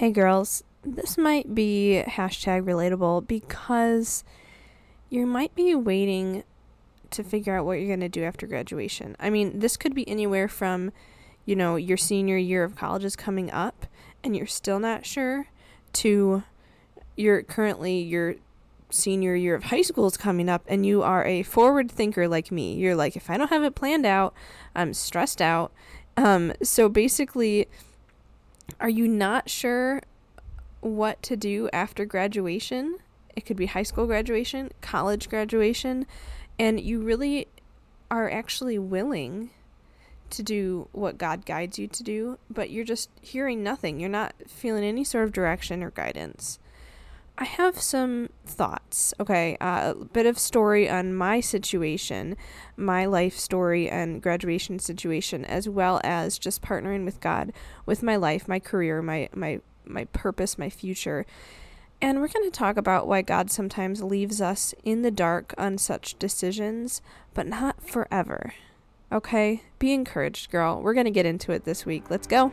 Hey girls, this might be hashtag relatable because you might be waiting to figure out what you're going to do after graduation. I mean, this could be anywhere from, you know, your senior year of college is coming up and you're still not sure to you're currently your senior year of high school is coming up and you are a forward thinker like me. You're like, if I don't have it planned out, I'm stressed out. So basically, are you not sure what to do after graduation? It could be high school graduation, college graduation, and you really are actually willing to do what God guides you to do, but you're just hearing nothing. You're not feeling any sort of direction or guidance. I have some thoughts, okay? A bit of story on my situation, my life story and graduation situation, as well as just partnering with God, with my life, my career, my purpose, my future. And we're going to talk about why God sometimes leaves us in the dark on such decisions, but not forever, okay? Be encouraged, girl. We're going to get into it this week. Let's go.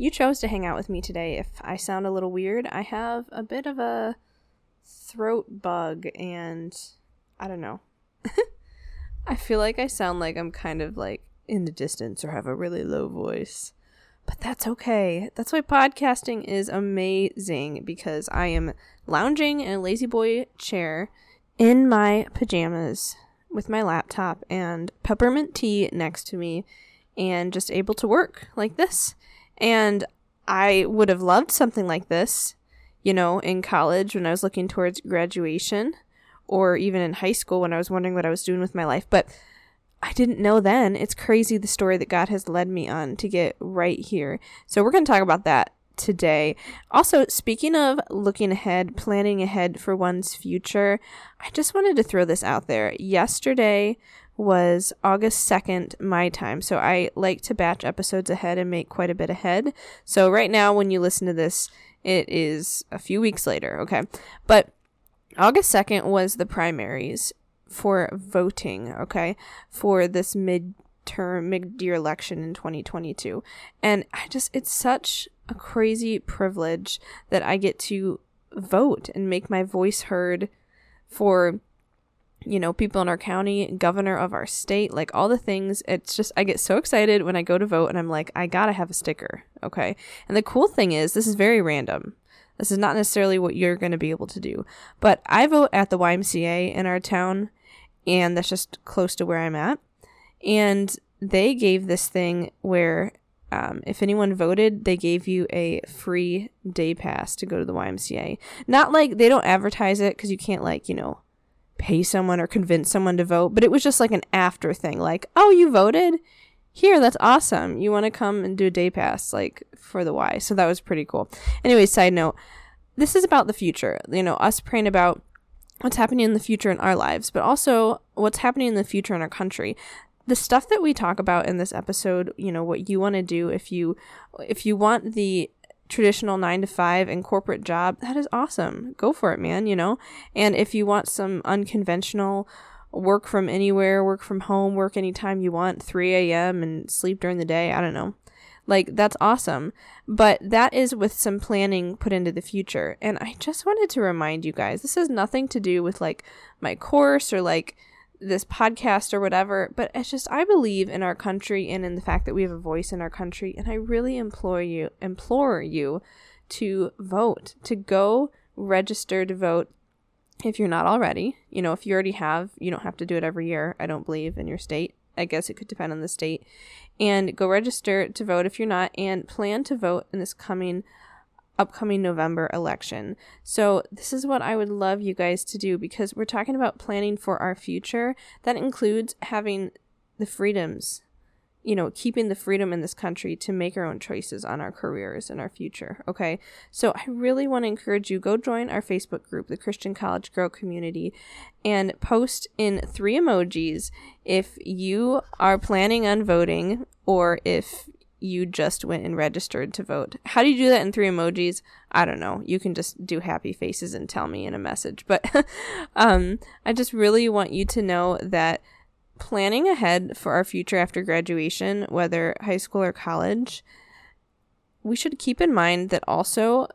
you chose to hang out with me today. If I sound a little weird, I have a bit of a throat bug and I don't know. I feel like I sound like I'm kind of like in the distance or have a really low voice, but that's okay. That's why podcasting is amazing, because I am lounging in a lazy boy chair in my pajamas with my laptop and peppermint tea next to me and just able to work like this. And I would have loved something like this, you know, in college when I was looking towards graduation, or even in high school when I was wondering what I was doing with my life. But I didn't know then. It's crazy the story that God has led me on to get right here. So we're going to talk about that today. Also, speaking of looking ahead, planning ahead for one's future, I just wanted to throw this out there. Yesterday was August 2nd, my time. So I like to batch episodes ahead and make quite a bit ahead. So right now, when you listen to this, it is a few weeks later, okay? But August 2nd was the primaries for voting, okay? For this mid-year election in 2022. And it's such a crazy privilege that I get to vote and make my voice heard for, you know, people in our county, governor of our state, like all the things. It's just, I get so excited when I go to vote and I'm like, I gotta have a sticker, okay? And the cool thing is, this is very random. This is not necessarily what you're going to be able to do. But I vote at the YMCA in our town, and that's just close to where I'm at. And they gave this thing where if anyone voted, they gave you a free day pass to go to the YMCA. Not like they don't advertise it, because you can't, like, you know, pay someone or convince someone to vote, but it was just like an after thing, like, oh, you voted? Here, that's awesome. You want to come and do a day pass, like, for the Y. So that was pretty cool. Anyway, side note, this is about the future, you know, us praying about what's happening in the future in our lives, but also what's happening in the future in our country. The stuff that we talk about in this episode, you know, what you want to do if you want the traditional 9-to-5 and corporate job, that is awesome. Go for it, man, you know? And if you want some unconventional work from anywhere, work from home, work anytime you want, 3 a.m. and sleep during the day, I don't know. Like, that's awesome. But that is with some planning put into the future. And I just wanted to remind you guys, this has nothing to do with, like, my course or, like, this podcast or whatever, but it's just, I believe in our country and in the fact that we have a voice in our country, and I really implore you to vote, to go register to vote if you're not already. You know, if you already have, you don't have to do it every year, I don't believe, in your state. I guess it could depend on the state. And go register to vote if you're not, and plan to vote in this upcoming November election. So this is what I would love you guys to do, because we're talking about planning for our future. That includes having the freedoms, you know, keeping the freedom in this country to make our own choices on our careers and our future. Okay. So I really want to encourage you, go join our Facebook group, the Christian College Girl Community, and post in 3 emojis if you are planning on voting, or if you just went and registered to vote. How do you do that in 3 emojis? I don't know. You can just do happy faces and tell me in a message. But I just really want you to know that planning ahead for our future after graduation, whether high school or college, we should keep in mind that also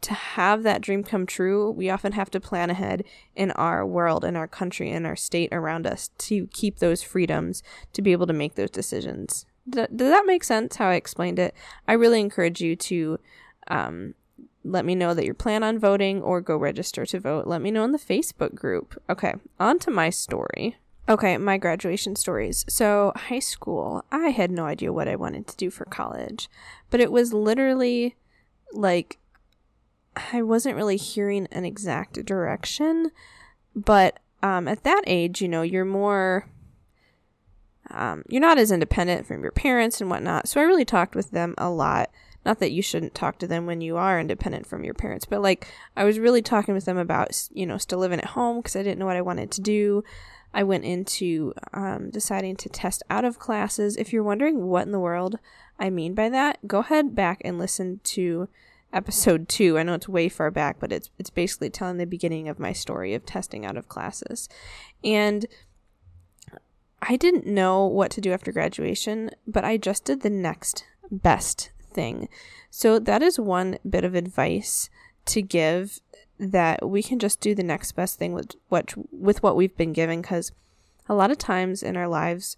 to have that dream come true, we often have to plan ahead in our world, in our country, in our state around us, to keep those freedoms, to be able to make those decisions. Does that make sense how I explained it? I really encourage you to let me know that you plan on voting, or go register to vote. Let me know in the Facebook group. Okay, on to my story. Okay, my graduation stories. So high school, I had no idea what I wanted to do for college, but it was literally like I wasn't really hearing an exact direction. But at that age, you know, you're more... you're not as independent from your parents and whatnot. So I really talked with them a lot. Not that you shouldn't talk to them when you are independent from your parents, but like I was really talking with them about, you know, still living at home because I didn't know what I wanted to do. I went into deciding to test out of classes. If you're wondering what in the world I mean by that, go ahead back and listen to episode 2. I know it's way far back, but it's basically telling the beginning of my story of testing out of classes. And I didn't know what to do after graduation, but I just did the next best thing. So that is one bit of advice to give, that we can just do the next best thing with what we've been given, because a lot of times in our lives,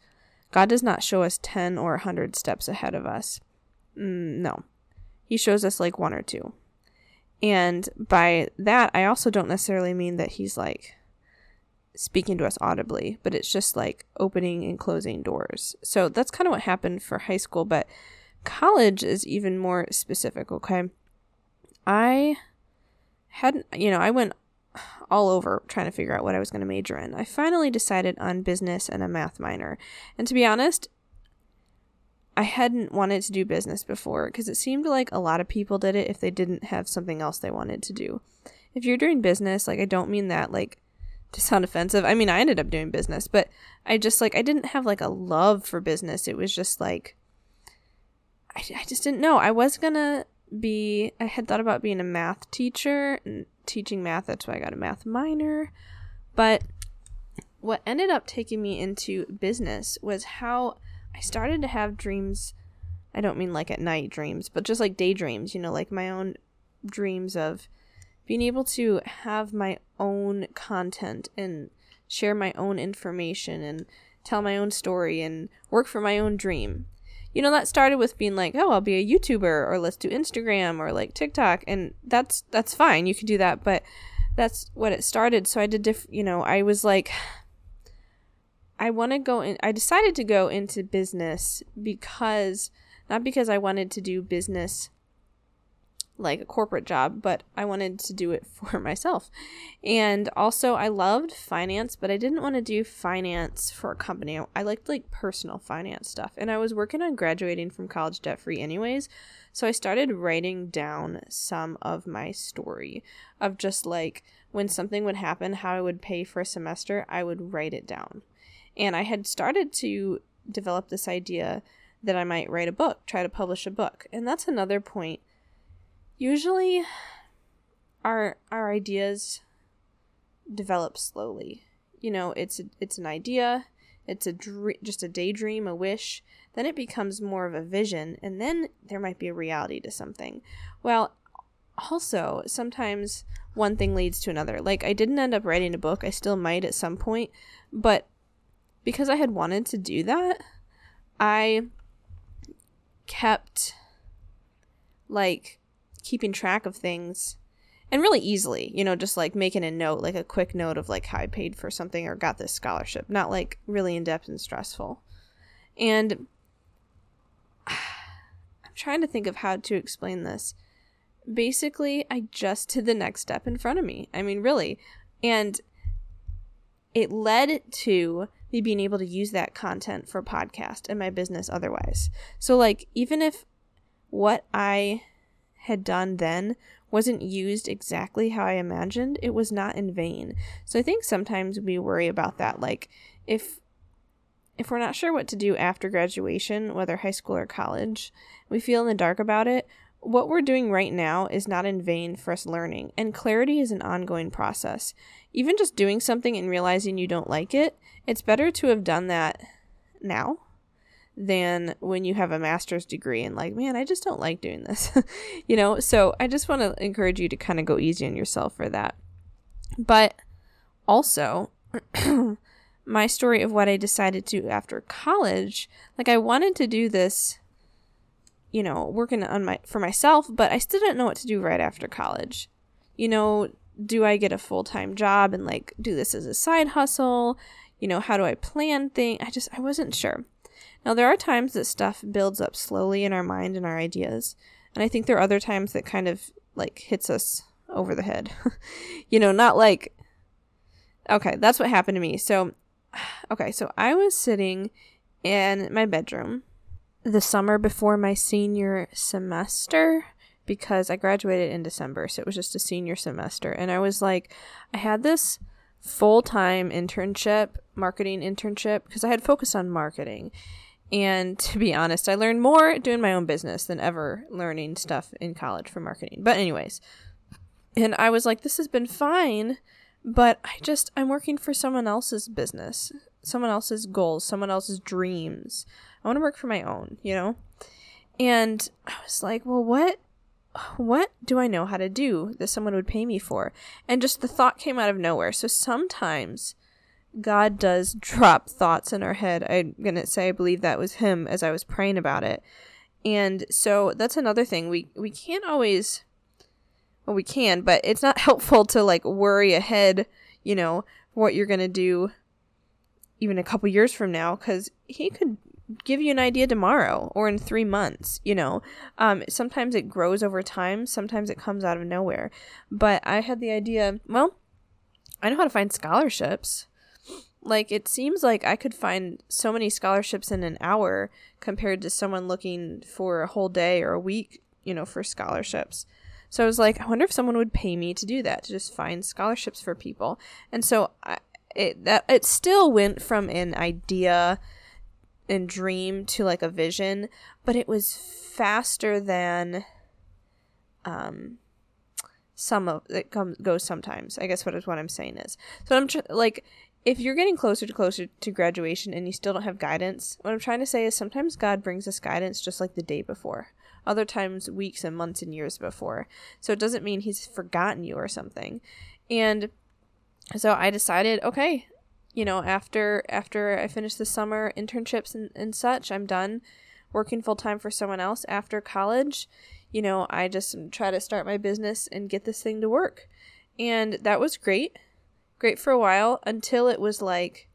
God does not show us 10 or 100 steps ahead of us. No. He shows us like 1 or 2. And by that, I also don't necessarily mean that he's like speaking to us audibly, but it's just like opening and closing doors. So that's kind of what happened for high school, but college is even more specific, okay? I went all over trying to figure out what I was going to major in. I finally decided on business and a math minor. And to be honest, I hadn't wanted to do business before, because it seemed like a lot of people did it if they didn't have something else they wanted to do. If you're doing business, like I don't mean that like to sound offensive. I mean, I ended up doing business, but I just like, I didn't have like a love for business. It was just like, I just didn't know. I had thought about being a math teacher and teaching math. That's why I got a math minor. But what ended up taking me into business was how I started to have dreams. I don't mean like at night dreams, but just like daydreams, you know, like my own dreams of being able to have my own content and share my own information and tell my own story and work for my own dream. You know, that started with being like, oh, I'll be a YouTuber, or let's do Instagram or like TikTok. And that's fine. You can do that. But that's what it started. So I did, I was like, I decided to go into business not because I wanted to do business like a corporate job, but I wanted to do it for myself. And also I loved finance, but I didn't want to do finance for a company. I liked like personal finance stuff. And I was working on graduating from college debt free anyways. So I started writing down some of my story of just like when something would happen, how I would pay for a semester, I would write it down. And I had started to develop this idea that I might write a book, try to publish a book. And that's another point. Usually our ideas develop slowly. You know, it's an idea, it's a just a daydream, a wish, then it becomes more of a vision, and then there might be a reality to something. Well, also, sometimes one thing leads to another. Like, I didn't end up writing a book. I still might at some point, but because I had wanted to do that, I kept, like, keeping track of things, and really easily, you know, just like making a note, like a quick note of like how I paid for something or got this scholarship, not like really in-depth and stressful. And I'm trying to think of how to explain this. Basically, I just did the next step in front of me. I mean, really. And it led to me being able to use that content for podcast and my business otherwise. So like, even if what I had done then wasn't used exactly how I imagined, it was not in vain. So I think sometimes we worry about that. Like, if we're not sure what to do after graduation, whether high school or college, we feel in the dark about it. What we're doing right now is not in vain for us learning, and clarity is an ongoing process. Even just doing something and realizing you don't like it, it's better to have done that now than when you have a master's degree and like, man, I just don't like doing this, you know? So I just want to encourage you to kind of go easy on yourself for that. But also, my story of what I decided to after college, like I wanted to do this, you know, working on for myself, but I still didn't know what to do right after college. You know, do I get a full-time job and like do this as a side hustle? You know, how do I plan things? I wasn't sure. Now, there are times that stuff builds up slowly in our mind and our ideas, and I think there are other times that kind of, like, hits us over the head. You know, not like, okay, that's what happened to me. So I was sitting in my bedroom the summer before my senior semester, because I graduated in December, so it was just a senior semester, and I was like, I had this full-time marketing internship, because I had focused on marketing. And to be honest, I learned more doing my own business than ever learning stuff in college for marketing. But anyways, and I was like, this has been fine, but I'm working for someone else's business, someone else's goals, someone else's dreams. I want to work for my own, you know? And I was like, well, what do I know how to do that someone would pay me for? And just the thought came out of nowhere. So sometimes God does drop thoughts in our head. I'm going to say I believe that was him as I was praying about it. And so that's another thing. We can't always, well, we can, but it's not helpful to like worry ahead, you know, what you're going to do even a couple years from now, because he could give you an idea tomorrow or in 3 months, you know. Sometimes it grows over time. Sometimes it comes out of nowhere. But I had the idea, well, I know how to find scholarships. Like, it seems like I could find so many scholarships in an hour compared to someone looking for a whole day or a week, you know, for scholarships. So I was like, I wonder if someone would pay me to do that, to just find scholarships for people. And so it still went from an idea and dream to like a vision, but it was faster than some of it goes sometimes, I guess what I'm saying is. So I'm like, if you're getting closer to graduation and you still don't have guidance, what I'm trying to say is sometimes God brings us guidance just like the day before, other times weeks and months and years before. So it doesn't mean he's forgotten you or something. And so I decided, okay, you know, after I finish the summer internships and such, I'm done working full-time for someone else after college. You know, I just try to start my business and get this thing to work. And that was great. Great for a while, until it was like,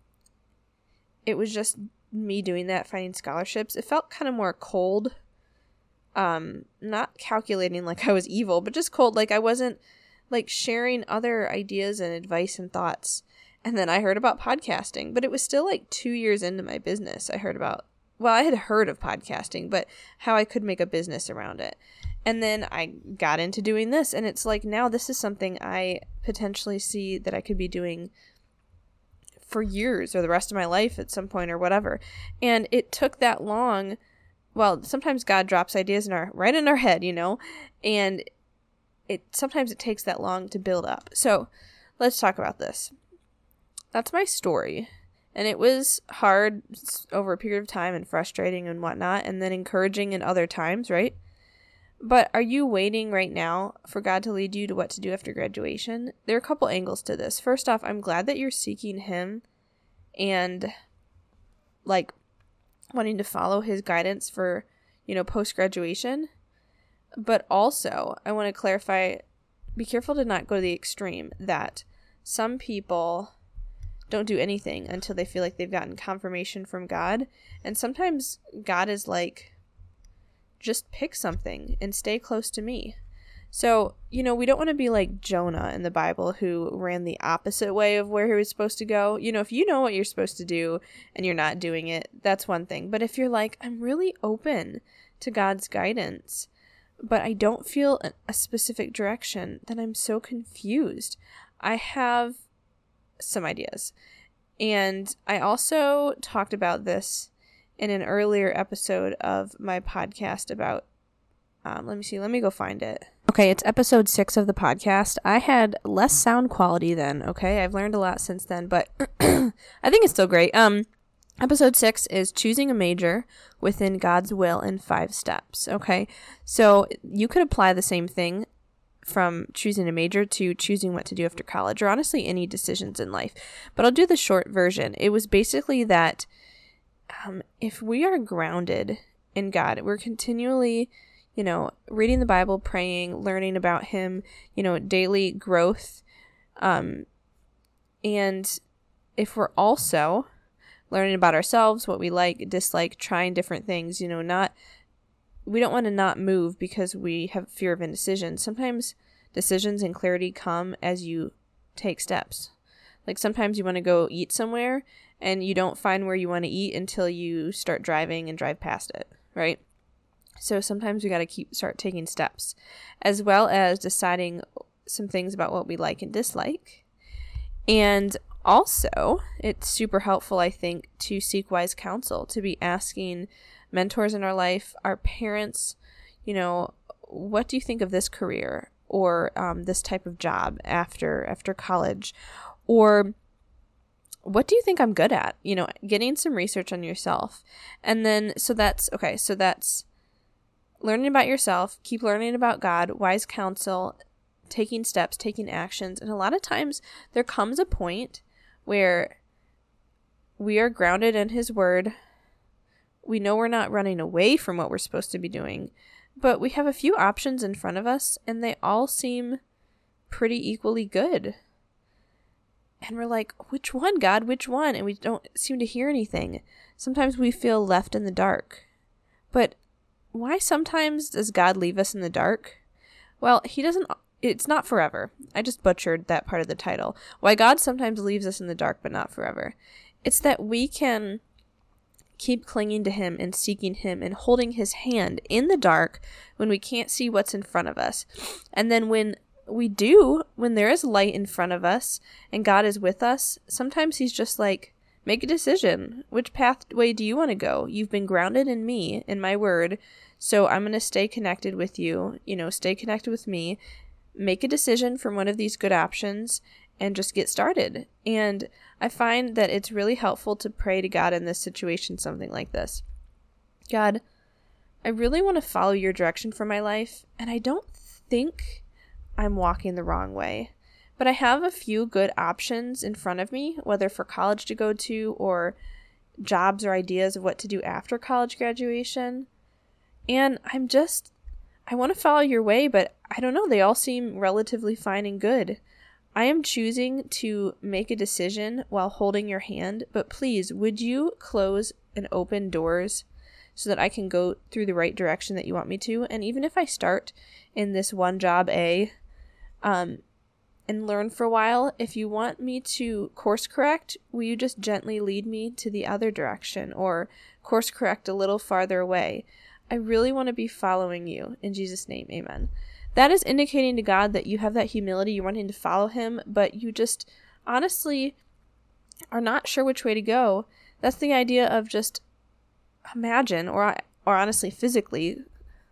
it was just me doing that, finding scholarships. It felt kind of more cold, not calculating like I was evil, but just cold. Like I wasn't like sharing other ideas and advice and thoughts. And then I heard about podcasting, but it was still like 2 years into my business. I had heard of podcasting, but how I could make a business around it. And then I got into doing this, and it's like, now this is something I potentially see that I could be doing for years or the rest of my life at some point or whatever. And it took that long. Well, sometimes God drops ideas right in our head, you know, and sometimes it takes that long to build up. So let's talk about this. That's my story. And it was hard over a period of time and frustrating and whatnot, and then encouraging in other times, right? But are you waiting right now for God to lead you to what to do after graduation? There are a couple angles to this. First off, I'm glad that you're seeking Him and, like, wanting to follow His guidance for, you know, post-graduation. But also, I want to clarify, be careful to not go to the extreme that some people don't do anything until they feel like they've gotten confirmation from God. And sometimes God is like, just pick something and stay close to me. So, you know, we don't want to be like Jonah in the Bible, who ran the opposite way of where he was supposed to go. You know, if you know what you're supposed to do and you're not doing it, that's one thing. But if you're like, I'm really open to God's guidance, but I don't feel a specific direction, then I'm so confused. I have some ideas. And I also talked about this in an earlier episode of my podcast about, let me go find it. Okay, it's episode 6 of the podcast. I had less sound quality then, okay? I've learned a lot since then, but I think it's still great. Episode 6 is choosing a major within God's will in 5 steps, okay? So you could apply the same thing from choosing a major to choosing what to do after college, or honestly any decisions in life. But I'll do the short version. It was basically that if we are grounded in God, we're continually, you know, reading the Bible, praying, learning about Him, you know, daily growth. And if we're also learning about ourselves, what we like, dislike, trying different things, you know, we don't want to not move because we have fear of indecision. Sometimes decisions and clarity come as you take steps. Like sometimes you want to go eat somewhere and you don't find where you want to eat until you start driving and drive past it, right? So sometimes we got to start taking steps, as well as deciding some things about what we like and dislike. And also, it's super helpful, I think, to seek wise counsel, to be asking mentors in our life, our parents, you know, what do you think of this career or this type of job after college? Or what do you think I'm good at? You know, getting some research on yourself. And then, so that's learning about yourself, keep learning about God, wise counsel, taking steps, taking actions. And a lot of times there comes a point where we are grounded in His word. We know we're not running away from what we're supposed to be doing, but we have a few options in front of us and they all seem pretty equally good. And we're like, which one, God? Which one? And we don't seem to hear anything. Sometimes we feel left in the dark. But why sometimes does God leave us in the dark? Well, He doesn't. It's not forever. I just butchered that part of the title. Why God sometimes leaves us in the dark, but not forever. It's that we can keep clinging to Him and seeking Him and holding His hand in the dark when we can't see what's in front of us. And then when there is light in front of us and God is with us, sometimes He's just like, make a decision. Which pathway do you want to go? You've been grounded in me, in my word, so I'm going to stay connected with you, you know, stay connected with me, make a decision from one of these good options, and just get started. And I find that it's really helpful to pray to God in this situation, something like this. God, I really want to follow your direction for my life, and I don't think I'm walking the wrong way, but I have a few good options in front of me, whether for college to go to or jobs or ideas of what to do after college graduation. And I want to follow your way, but I don't know. They all seem relatively fine and good. I am choosing to make a decision while holding your hand, but please, would you close and open doors so that I can go through the right direction that you want me to? And even if I start in this one job A, and learn for a while, if you want me to course correct, will you just gently lead me to the other direction or course correct a little farther away? I really want to be following you. In Jesus' name, amen. That is indicating to God that you have that humility, you're wanting to follow Him, but you just honestly are not sure which way to go. That's the idea of just imagine, or honestly physically,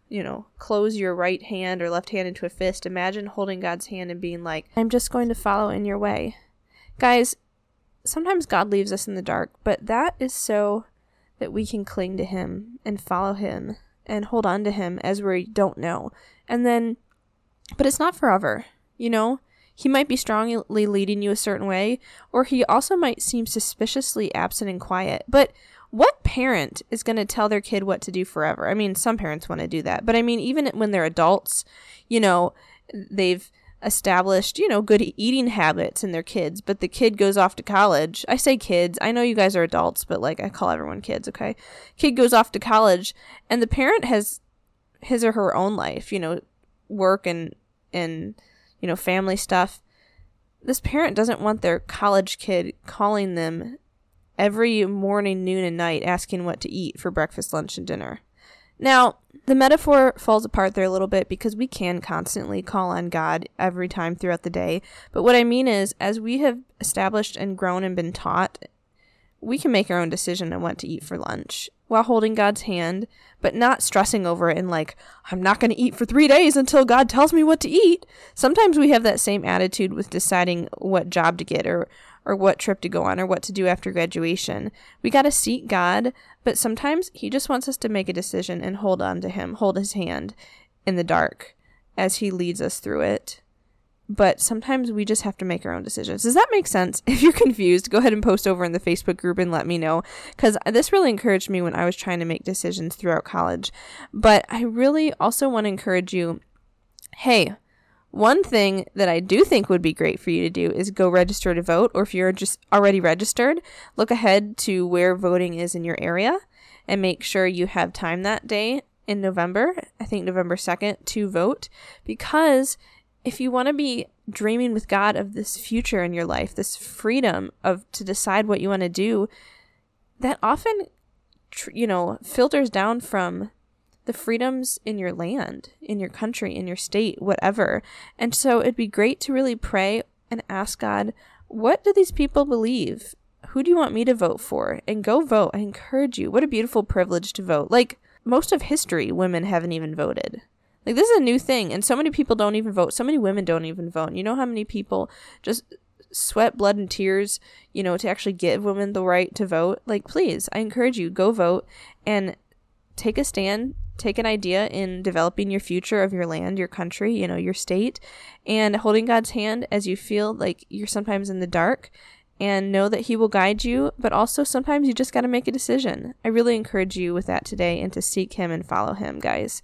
you know, close your right hand or left hand into a fist. Imagine holding God's hand and being like, I'm just going to follow in your way. Guys, sometimes God leaves us in the dark, but that is so that we can cling to him and follow him and hold on to him as we don't know. And then, but it's not forever, you know? He might be strongly leading you a certain way, or he also might seem suspiciously absent and quiet. But what parent is going to tell their kid what to do forever? I mean, some parents want to do that. But I mean, even when they're adults, you know, they've established, you know, good eating habits in their kids, but the kid goes off to college. I say kids, I know you guys are adults, but like I call everyone kids, okay? Kid goes off to college and the parent has his or her own life, you know, work and you know, family stuff. This parent doesn't want their college kid calling them every morning, noon, and night asking what to eat for breakfast, lunch, and dinner. Now, the metaphor falls apart there a little bit because we can constantly call on God every time throughout the day. But what I mean is, as we have established and grown and been taught, we can make our own decision on what to eat for lunch while holding God's hand, but not stressing over it and like, I'm not going to eat for 3 days until God tells me what to eat. Sometimes we have that same attitude with deciding what job to get or what trip to go on, or what to do after graduation. We got to seek God, but sometimes he just wants us to make a decision and hold on to him, hold his hand in the dark as he leads us through it. But sometimes we just have to make our own decisions. Does that make sense? If you're confused, go ahead and post over in the Facebook group and let me know, because this really encouraged me when I was trying to make decisions throughout college. But I really also want to encourage you, hey, one thing that I do think would be great for you to do is go register to vote, or if you're just already registered, look ahead to where voting is in your area and make sure you have time that day in November, I think November 2nd, to vote. Because if you want to be dreaming with God of this future in your life, this freedom to decide what you want to do, that often, you know, filters down from the freedoms in your land, in your country, in your state, whatever. And so it'd be great to really pray and ask God, what do these people believe? Who do you want me to vote for? And go vote. I encourage you. What a beautiful privilege to vote. Like, most of history, women haven't even voted. Like, this is a new thing. And so many people don't even vote. So many women don't even vote. And you know how many people just sweat, blood, and tears, you know, to actually give women the right to vote? Like, please, I encourage you, go vote and take a stand. Take an idea in developing your future of your land, your country, you know, your state, and holding God's hand as you feel like you're sometimes in the dark, and know that he will guide you. But also sometimes you just got to make a decision. I really encourage you with that today, and to seek him and follow him, guys.